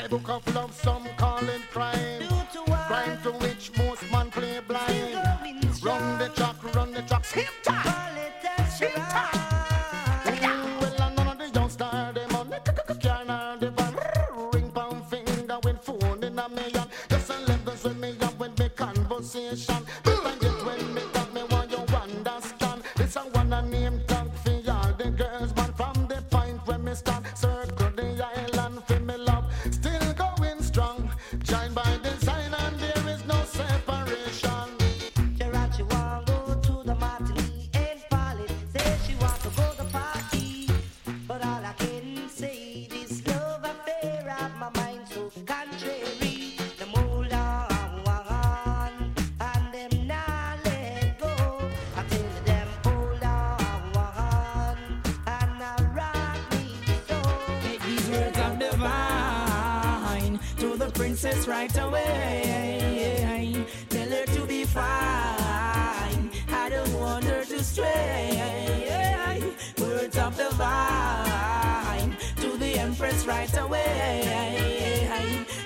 Bible cop love some calling crime. Crime to which most man play blind. Run the track, same time. Same time. Well, and none of the youngsters, them on the can and the van. Ring pound finger with phone in a million. Just 11 with me and with me conversation. Right away, tell her to be fine. I don't want her to stray. Words of the vine to the Empress right away.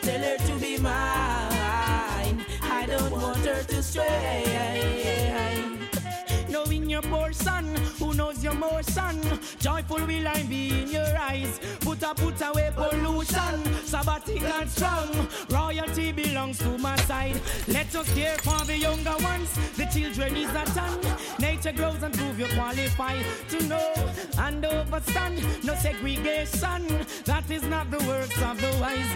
Tell her to be mine. I don't want her to stray. Knowing your portion, who knows your motion? Joyful will I be in your eyes. Put away pollution, sabbatical strong. Royalty belongs to my side. Let us care for the younger ones. The children is a ton. Nature grows and prove you qualify to know and overstand. No segregation, that is not the works of the wise.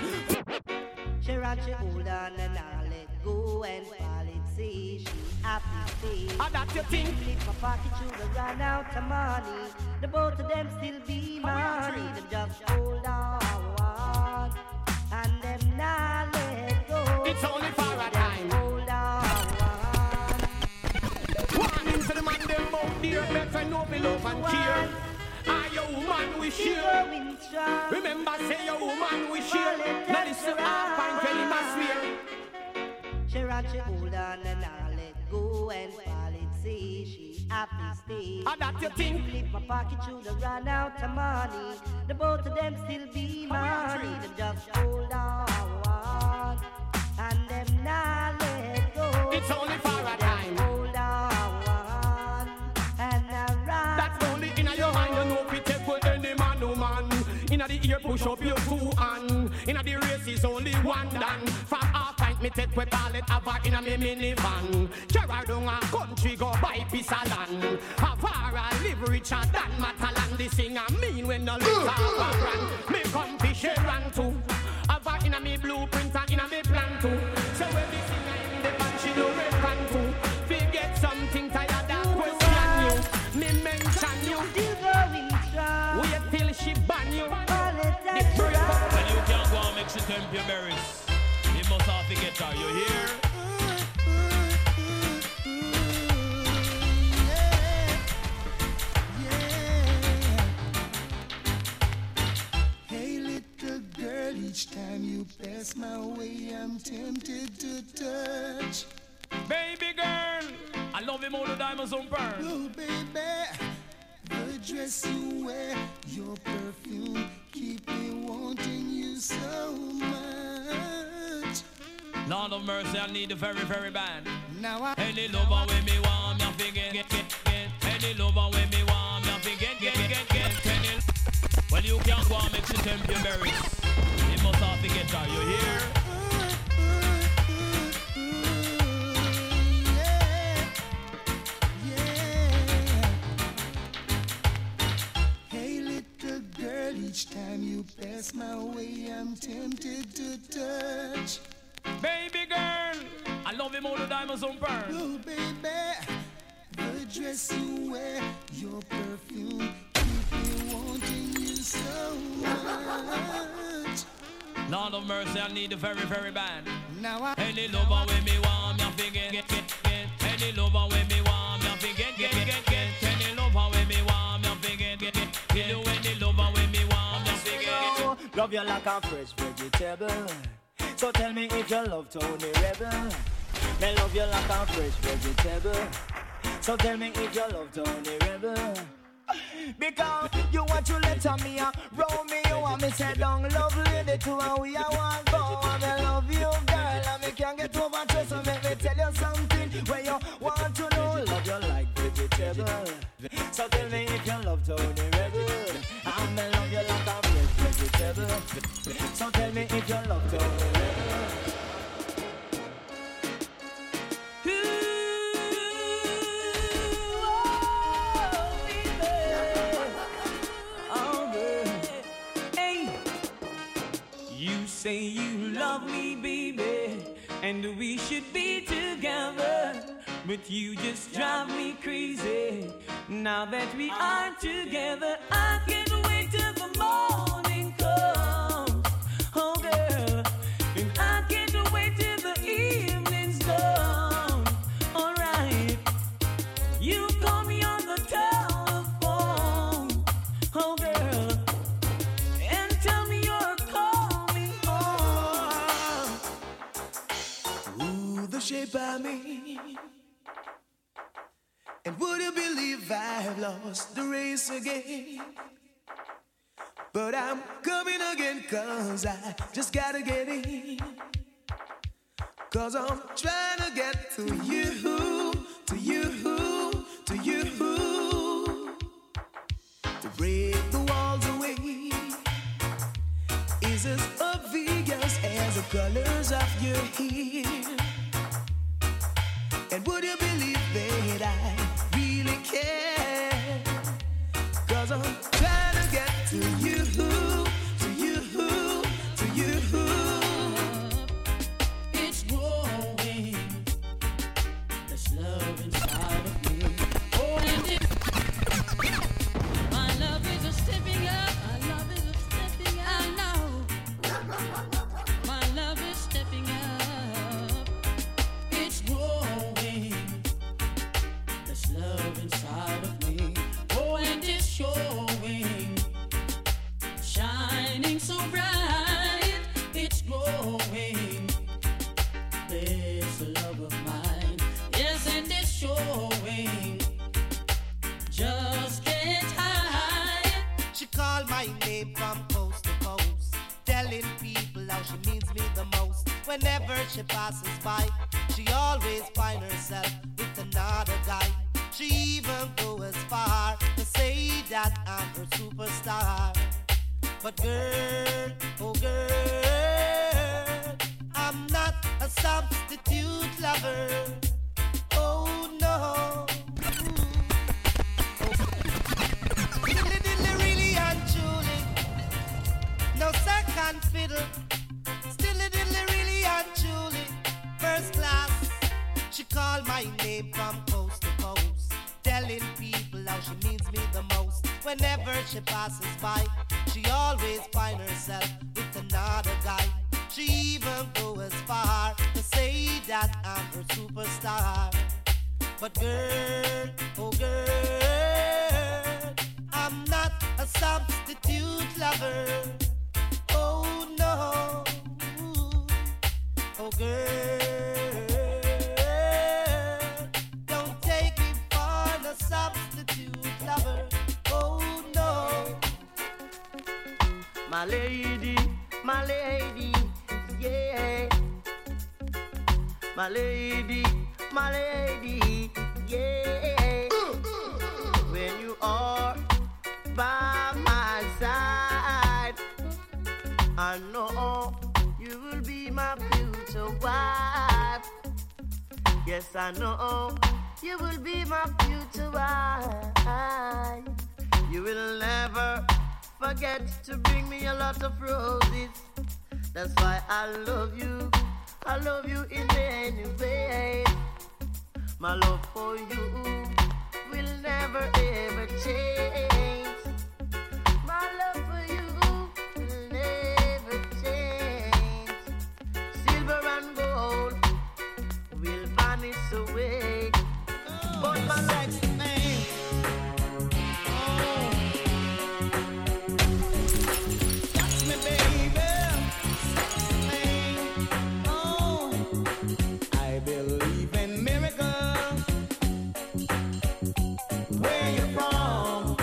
She rather hold on and I'll let go and fall in sea. Happy face. That's your thing. If my pocket children run out of money, the both of them still be money. Them just hold on and them not let go. It's only for a time. Hold on. Warning to the man them out there, better know me love and care. Are your woman we share? Remember say your woman we share. Now listen up and tell him I swear. She ran, she hold on and I. Go and fall in sea, she happy stay. And that's your thing. Flip my pocket, should have run out of money. The both of them still be money. Them just hold on and them not let go. It's only for a time. Hold on and not run. That's only in your mind. You know we take for any man, no man. In the ear, push up your two hand. In the race is only one done. From half pint, me take with all it have in a me minivan. Carry down a country, go buy piece of land. Avara live richer than Matalan. This thing I mean when no lips are brand. Me come to Sharon too. Ava in a me blueprint and in a me plan too. So when this thing I in the band, she do repent too. Forget something tired that question you. Me mention you. Still going strong. Wait till she ban you. Well, you can't go and mix it with your berries. Must have to get her, you hear? Yeah. Hey little girl, each time you pass my way, I'm tempted to touch. Baby girl, I love him all the diamonds on pearl. Oh baby, the dress you wear, your perfume, keep me wanting you so much. Lord of mercy, I need the very, very bad. Any lover with me warm, you forget, get. Any lover with me warm, you forget, get. Any... Well, you can't go and mix it with your berries. You must have to get her, you hear? Yeah. Hey, little girl, each time you pass my way, I'm tempted to touch. Baby girl, I love him all the diamonds on pearl. Oh baby, the dress you wear, your perfume, keep me wanting you so much. Lord of mercy, I need the very, very bad. Any lover with me warm, you forget. Any lover with me warm, you forget. Any lover with me warm, you forget. Kill you any lover with me warm, you forget. Love you like a fresh vegetable. So tell me if you love Tony Rebel. Me love you like a fresh vegetable. So tell me if you love Tony Rebel. Because you want to let me roll me, you want me say down, love lady too, and we are one go. And I love you, girl, and me can't get over to. So make me tell you something where you want to know. Love you like vegetable. So tell me if you love Tony Rebel. I'm in love you like a vegetable. So tell me if you love Tony Rebel. Say you love me, baby, and we should be together. But you just drive me crazy. Now that we are together, I can't wait till the morning comes. Oh, girl, and I can't wait till the evening's done. All right, you call me on the telephone. Oh, girl. Shape by me, and would you believe I have lost the race again? But I'm coming again, cause I just gotta get in. Cause I'm trying to get to you, to you, to you, to break the walls away is as obvious as the colors of your hair. And would you believe that I really care? Cause I'm trying to get to you, to you, to you. It's growing, this love inside of me. Oh, my love is a stepping up, my love is a stepping up. I know, my love is stepping up. It's growing. Love inside of me, oh, and it's showing, shining so bright, it's glowing. This love of mine, yes, and it's showing, just can't hide. She called my name from coast to coast, telling people how she means me the most. Whenever she passes by, she always finds herself with another guy. She even goes as far to say that I'm her superstar. But girl, oh girl, I'm not a substitute lover. Oh no. Oh. Dilly dilly really and truly, no second fiddle. Stilly dilly really and truly, first class. She called my name from coast to coast, telling people how she means me the most. Whenever she passes by, she always finds herself with another guy. She even goes as far to say that I'm her superstar. But girl, oh girl, I'm not a substitute lover. Oh no. Oh girl, substitute lover, oh no. My lady, yeah. My lady, yeah. When you are by my side, I know you will be my future wife. Yes, I know you will be my future wife. You will never forget to bring me a lot of roses. That's why I love you in many ways. My love for you will never ever change. My love for you will never change. Silver and gold will vanish away. But my sexy man, oh, that's me baby, sexy man, oh. I believe in miracles. Where you from?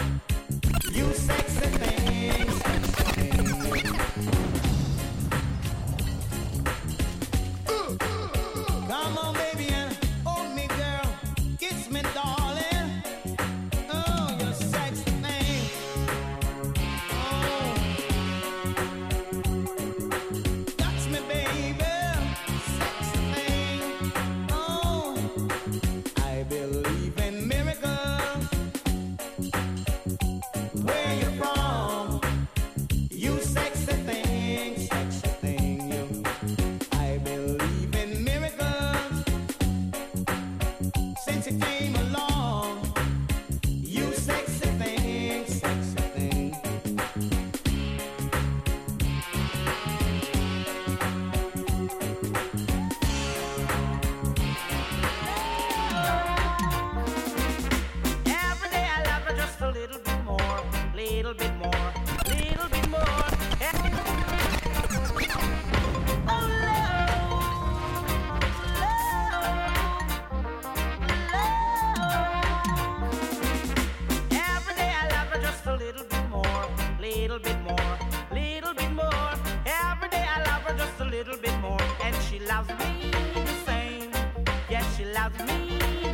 loves me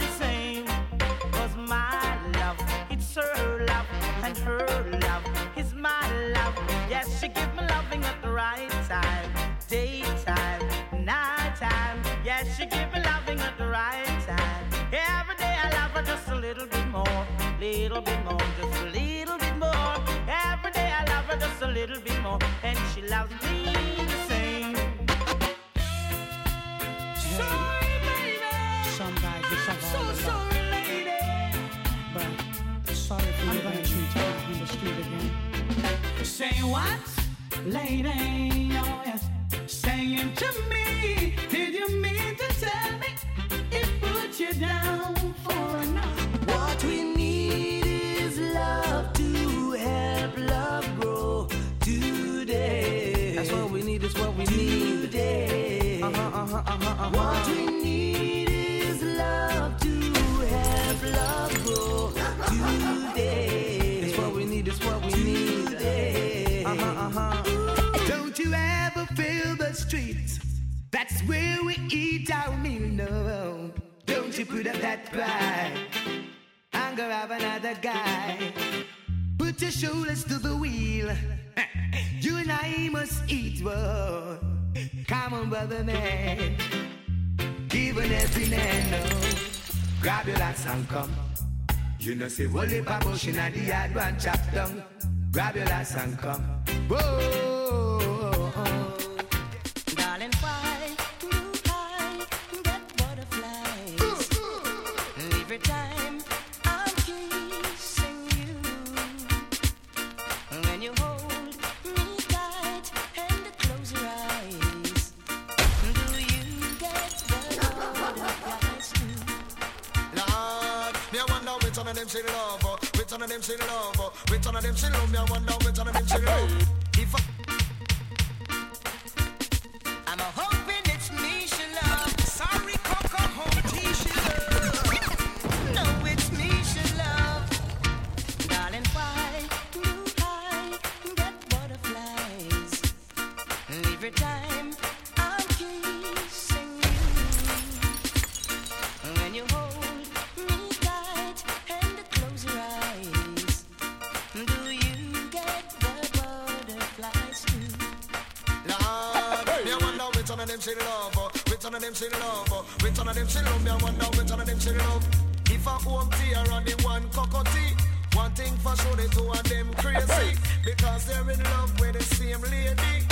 the same. 'Cause my love, it's her love, and her love is my love. Yes, she gives me loving at the right time, daytime, nighttime. Yes, she gives me loving at the right time. Every day I love her just a little bit more, just a little bit more. Every day I love her just a little bit more, and she loves me the same. Sorry, baby. I'm so sorry, lady. But sorry for you that you talk in the street again. Say what, lady? Oh yes. Saying to me, did you mean to tell me it put you down for a night? What we need is love to help love grow today. That's what we need. Is what we need today. What we need is love to help love grow today. That's what we need. Is what we need today. Don't you ever feel the streets? That's where we eat our meal. No, don't you put up that pride. I'm gonna have another guy. Put your shoulders to the wheel. You and I must eat. Whoa. Come on, brother man. Give an every man. No. Grab your lads and come. You know, say, holy babush in the yard, one chop down. Grab your lads and come. Whoa. I'm hoping it's me she love. Sorry, Coco, home she love. No, it's me she love. Darling, why do I get butterflies? Every time I'm kissing you, when you hold. Which one of them say love? If I home tea around the one cockatee, one thing for sure they two of them crazy, because they're in love with the same lady.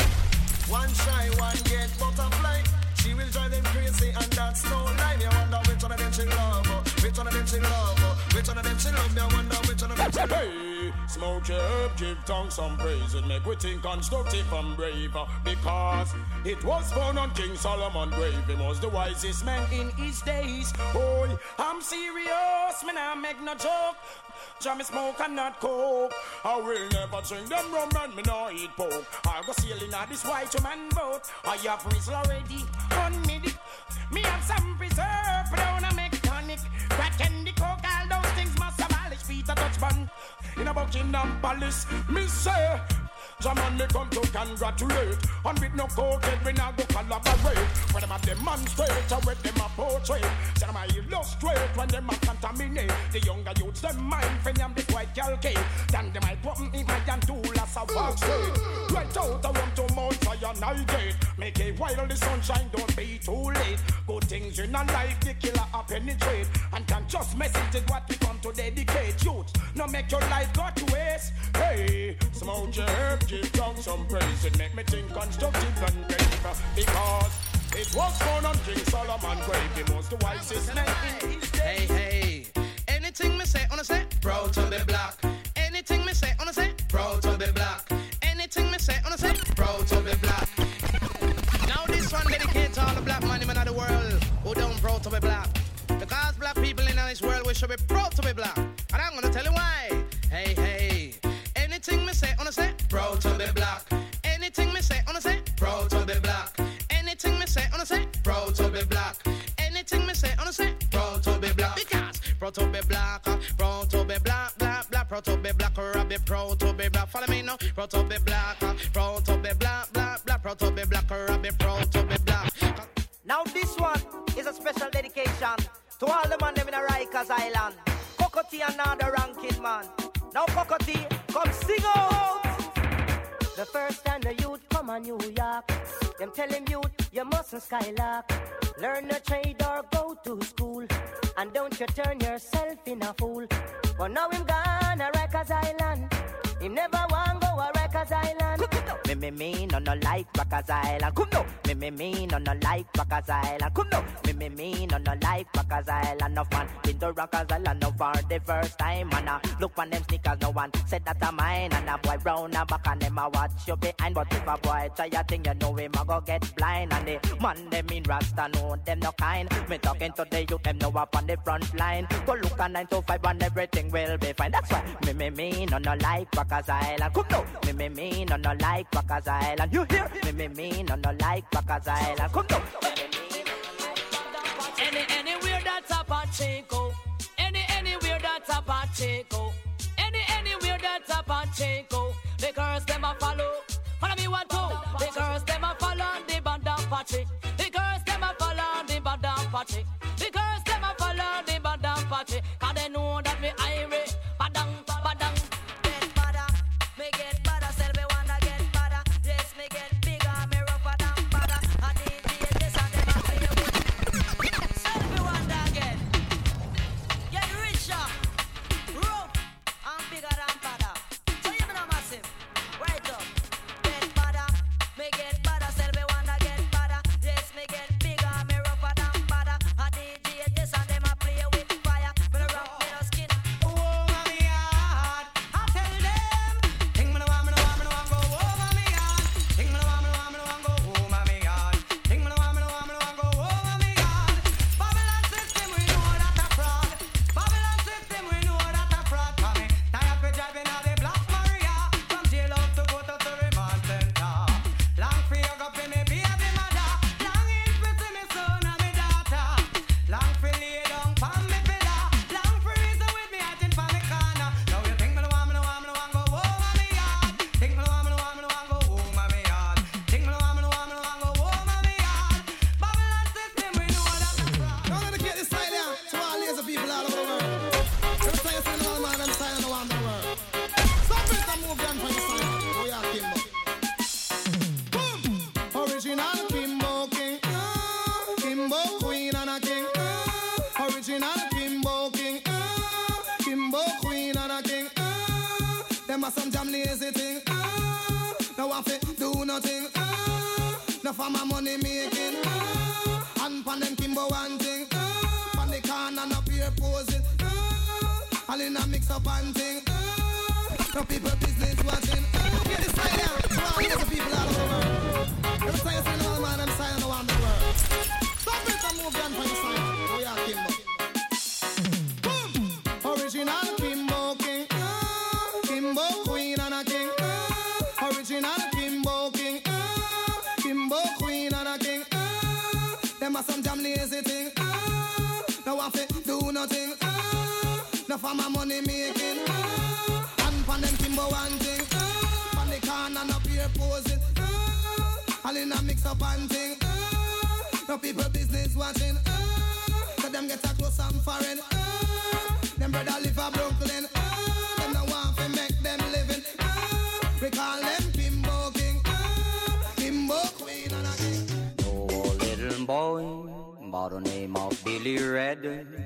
One shy, one get butterfly. She will drive them crazy and that's no lie. Me wonder which one of them she love, which one of them she love, which one of them she love. Me wonder which one of them she love. Hey, smoke your herb, give tongue some praise. It make we think constructive and brave, because it was born on King Solomon's grave. He was the wisest man in his days. Boy, I'm serious, me nah make no joke. Jammy smoke and not coke. I will never drink them rum and me no eat pork. I go sailing at this white man boat. I have rizzle already on me. Me have some preserve, but I wanna make tonic. Crack candy, coke, all those things must abolish. Peter touch bun in a Buckingham Palace. Me say, Jaman me come to congratulate. And with no coke, we now go collaborate. When them a demonstrate, or when them a portray. Say them a illustrate, when them a contaminate. The younger youths, them mind, friend, them this white girl cake. Then them might open in my and do lots of work. Right out, I want to mount fire and I gate. Make it while the sunshine, don't be too late. Good things in a life, the killer a penetrate. And can just message it, what we come to dedicate. Youth, no make your life go to waste. Hey, smoke your herb. Give down some praise, it make me think constructive and brave, because it was born on King Solomon grave. He was the wisest man in his day. Hey, hey, anything me say on a set, proud to be black. Anything me say on a set, proud to be black. Anything me say on a set, proud to be black. Now this one dedicates all the black man in the world who don't proud to be black. Because black people in this world, we should be proud to be black. And I'm gonna tell you why. Hey, hey. Anything me say on a set, proud to be black. Anything me say on a set, proud to be black. Anything me say on a set, proud to be black. Anything me say on a set, proud to be black. Because proud to be black, proud to be black, black, black, proud to be black, or I be proud to be black. Follow me now, proud to be black, proud to be black, black, black, proud to be black, or I be proud to be black. Now this one is a special dedication To all the man them in the Rikers Island, Cockatee and now the ranking man. Now Cockatee, come sing out. The first time the youth come on New York, them tell him youth, you mustn't skylark. Learn a trade or go to school, and don't you turn yourself in a fool. But now him gone a Rikers Island, he never want go a Rikers Island. Me no like Rikers Island. Come no, me no like Rikers Island. Come no, me no like Rikers Island. No fun been to Rikers Island no for the first time, and I look on them sneakers. No one said that I'm mine, and a boy round a back and them a watch you behind. But if a boy try a thing, you know him a go get blind. And the man them in Rasta know them no kind. Me talking to the youth, them no up on the front line. Go look on 9 to 5 and everything will be fine. That's why me no like Rikers Island. Come no, me no like Rikers Island. You hear me no like Rikers Island. Come down. Anywhere that's a Pacheco, anywhere that's a Pacheco, anywhere that's a Pacheco. The girls them a follow me what to. The girls them a follow on the bandam Pache. The girls them a follow on the bandam Pache. The girls them a follow on the bandam Pache. 'Cause they know that me irate. Badang, badang. Get badder, me get badder. Sell me one again. Me get bigger, me rougher than father. I did this and them I feel. Sell me one again. Get richer, rough, and bigger than father. So you know massive, right up. Get father, me get father. Sell me one again, father. Yes, me get bigger, me rougher than father. I did this and them I play with fire. Me no rock, me no skin. Oh, mommy, I tell them. Think me no want, go over. By the name of Billy Redden,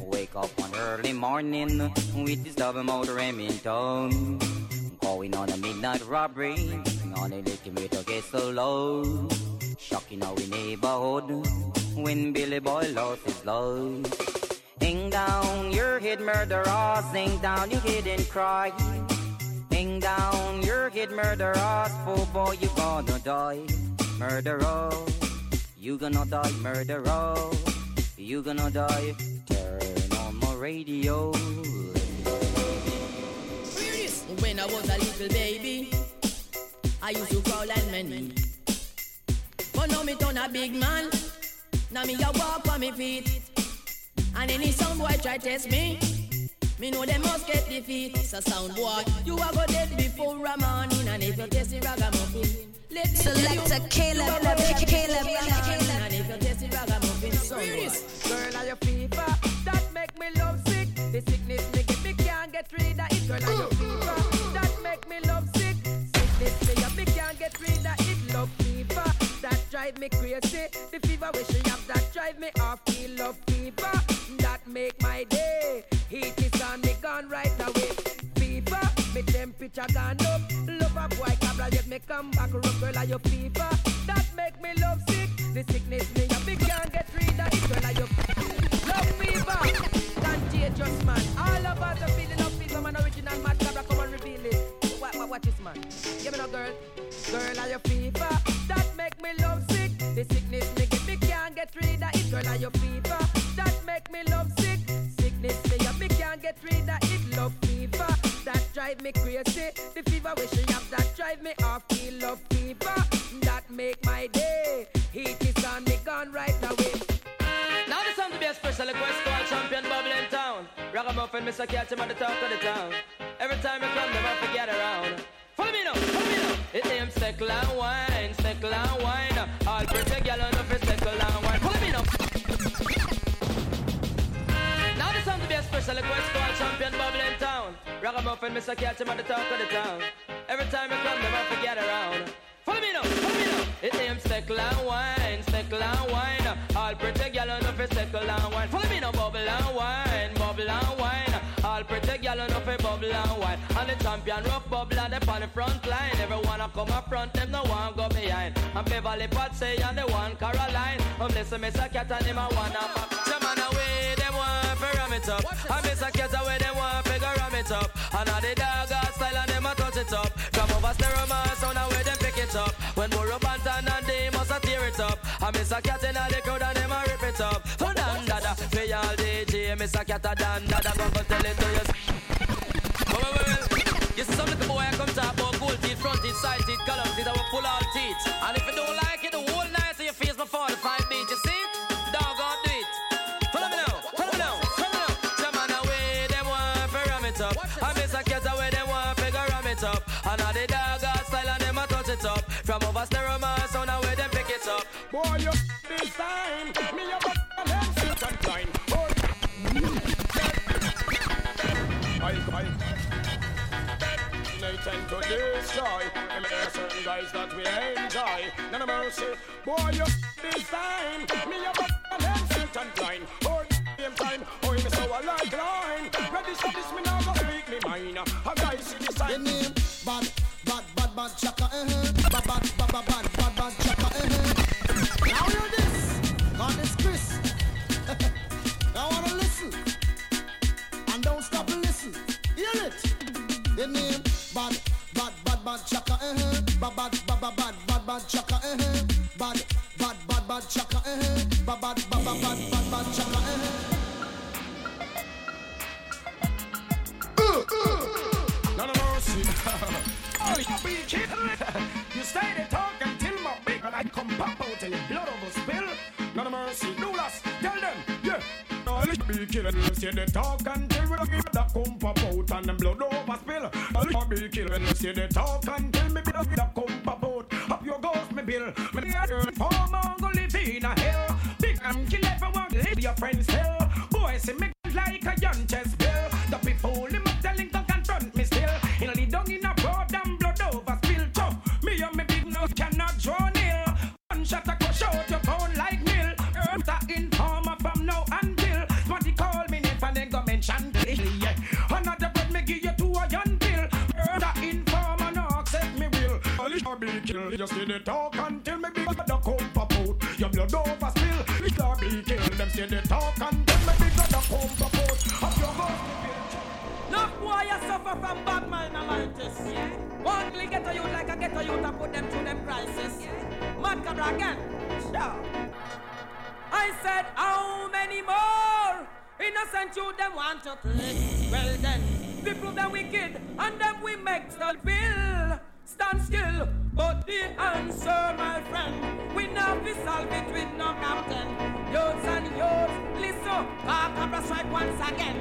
wake up one early morning with his double-mouthed Remington, going on a midnight robbery on a little bit of gas alone. Shocking our neighborhood when Billy Boy lost his life. Ding down, your head murderer, sing down, you hidden cry. Ding down, your head murderer, poor boy, you gonna die, murderer. You gonna die, murderer. You gonna die. Turn on my radio. When I was a little baby, I used to crawl like many. But now me turn a big man. Now me a walk on me feet. And any sound boy try test me, me know they must get defeat. So sound boy, you a go dead before a morning. And if you test the ragamuffin, selector Caleb, and if you taste the ragamuffin, Girl, are you fever? That make me love sick. The sickness me give me can't get rid of it. Girl, are you fever? That make me love sick. Sickness me up, me can't get rid of it. Love fever, that drive me crazy. The fever we she have, that drive me off. Me love fever, that make my day. Heat is on me gone right away. Fever, me temperature gone up. Love a boy, cabra, let me come back. Rough girl, are you fever? That make me love sick. The sickness me up, me can't get rid of it. Girl, are you love fever? Contagious man, all about the feeling of fever. Man, original mad cabra, come and reveal it. What is man? Give me no girl. Girl, are you fever? That make me love sick. The sickness me give me can't get rid of it. Girl, are you fever? That make me love sick. Sickness me up, me can't get rid of it. Love fever, that drive me crazy. The fever we she have, that drive me off. Me love fever, that make my day. Heat is on me gone right away. Now this time to be a special request for our champion bubble in town. Ragamuffin, Mr. Catch him at the top of the town. Every time you come, never forget around. Follow me now, follow me now. It's him steckle and wine, steckle and wine. All pretty girl on the steckle and wine. Follow me now. Now this time to be a special request for our champion bubble in town. Ragamuffin, Mr. Catch him at the top of the town. Every time you come, never forget around. Follow me now, follow me now. It's him steckle and wine, steckle and wine. All pretty girl on the steckle and wine. Follow me now, bubble and wine, bubble and wine. All pretty girl on the bubble and wine. And the champion rock bubble and they on the front line. Everyone a come up front, them no one go behind. And Beverly Patsy and the one Caroline. Listen, Mr. Cat and him a one up. The man away, them one for ram it up. And Mr. Cat away, them one for go ram it up. And all the dog got style and them a touch it up. Come over stereo man, sound away them pick it up. When Burro Bantan and they must a tear it up. And Mr. Cat in all the crowd and them a rip it up. So dan dada, for y'all DJ, Mr. Cat a dan dada. Go go tell it to you. You see some little boy I come top about gold teeth, front teeth, side teeth, column teeth, I will pull all teeth. And if you don't like it, the whole night so your face my 45 beat, you see? Dog gon' do it. Follow me now, follow me now, follow me now. Jaman away, them want to ram it up. And Mr. Cat away, them want to ram it up. And all the dog got style and them a touch it up. From over stereo man, sound away, them pick it up. Boy, you this time, me a butt and them sit and climb. And to destroy and there are certain guys that we enjoy. None of mercy, boy, you this time. Me a butt and them sit and blind. Oh, damn time, oh, me so a like line. Ready for this, me now go speak me mine. A guy see this time. The name, bad, bad, bad, bad, chaka, eh. Bad, bad, bad, bad, bad, bad, bad, chaka, eh. Now you this, God is Chris. Now wanna listen, and don't stop and listen. Hear it. The name, bad, bad, bad, bad, chaka, eh. Bad, bad, bad, bad, bad, bad, bad, chaka, eh. Bad, bad, bad, bad, chaka, eh. Bad, bad, bad, bad, bad, bad, bad, chaka, eh. None of mercy. Oh, you be kidding. You stay there talk until my big and I come pop out and your blood over spill. None of mercy. No loss. Tell them, yeah. Be killin', you see the talk until we don't give that come pop out and them blood over spill. I'll be killin', you see the talk until me don't give that come pop out. Up your ghost, me bill. Me the other form on go live in a hell. Big and kill everyone, leave your friends hell. Boys, see me like a young chest bill. The people, them up telling to confront me still. In the dung in a broad and blood over spill. Tough, me and me big nose cannot draw near. One shot a go shout your phone like nil. Earth in informer from now and yeah. Another bread me give you to a young bill. Murder informer no accept me will. All you be killed, just see the talk until me be the come pop out. Your blood over spill. You shall be killed, them see the talk until me be the come pop out. Up your house. Not why you suffer from bad mind amenities. Yeah. Only get a youth like a get a youth and put them through them crisis. Yeah. Mad cabra again. Sure. I said how many more? Innocent you them want to play. Well then, we prove them wicked and then we make the bill. Stand still, but the answer, my friend, we not be solved it with no captain. Youths and youths, listen, Cabra strike once again.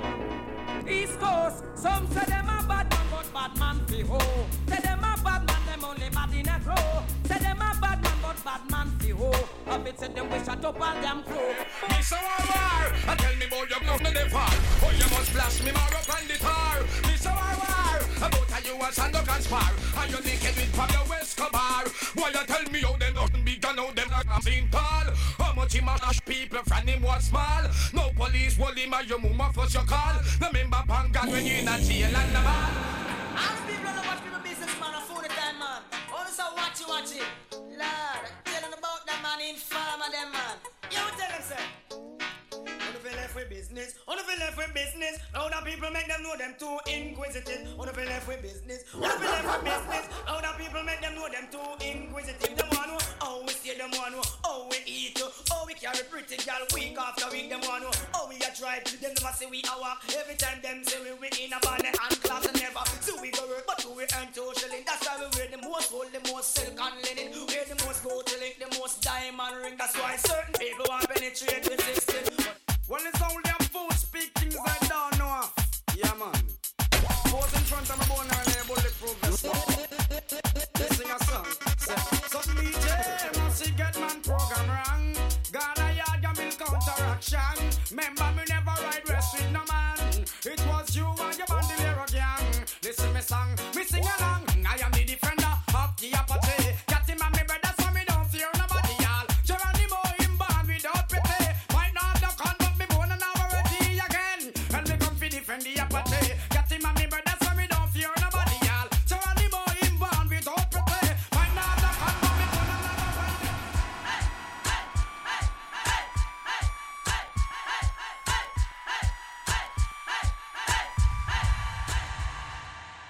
East Coast, some say them a bad man, but bad man fi ho. Say them a bad man, them only bad in a grow. Say them a bad man, but bad man fi ho. Up it it, said them we shut up all them crew. This our war, and tell me about your government never. Oh, you must blast me more up on the tar. This our war, about how you and Sandok and Spar. And you naked with Pablo Escobar. Why you tell me how them nothing big and how them not seen tall. How much him a dash people from him was small. No police will him and your mama force your call. Remember Pangan when you in a jail and the ball. All the people that watch people business man are food at time man. All so watch it. Lord, tell them about them man, inform of them man. You tell them, sir. On the left with business. All the people make them know them too inquisitive. On the left with business. All the people make them know them too inquisitive. Them one who always see them one who always eat. Oh, we carry pretty girl week after week. Them one who always a tribe. Them never say we a walk. Every time them say we in a band and class and never. So we go work, but we earn 2 shillings. That's why we wear the most gold, the most silk and linen. Wear the most gold link, the most diamond ring. That's why certain people want to penetrate.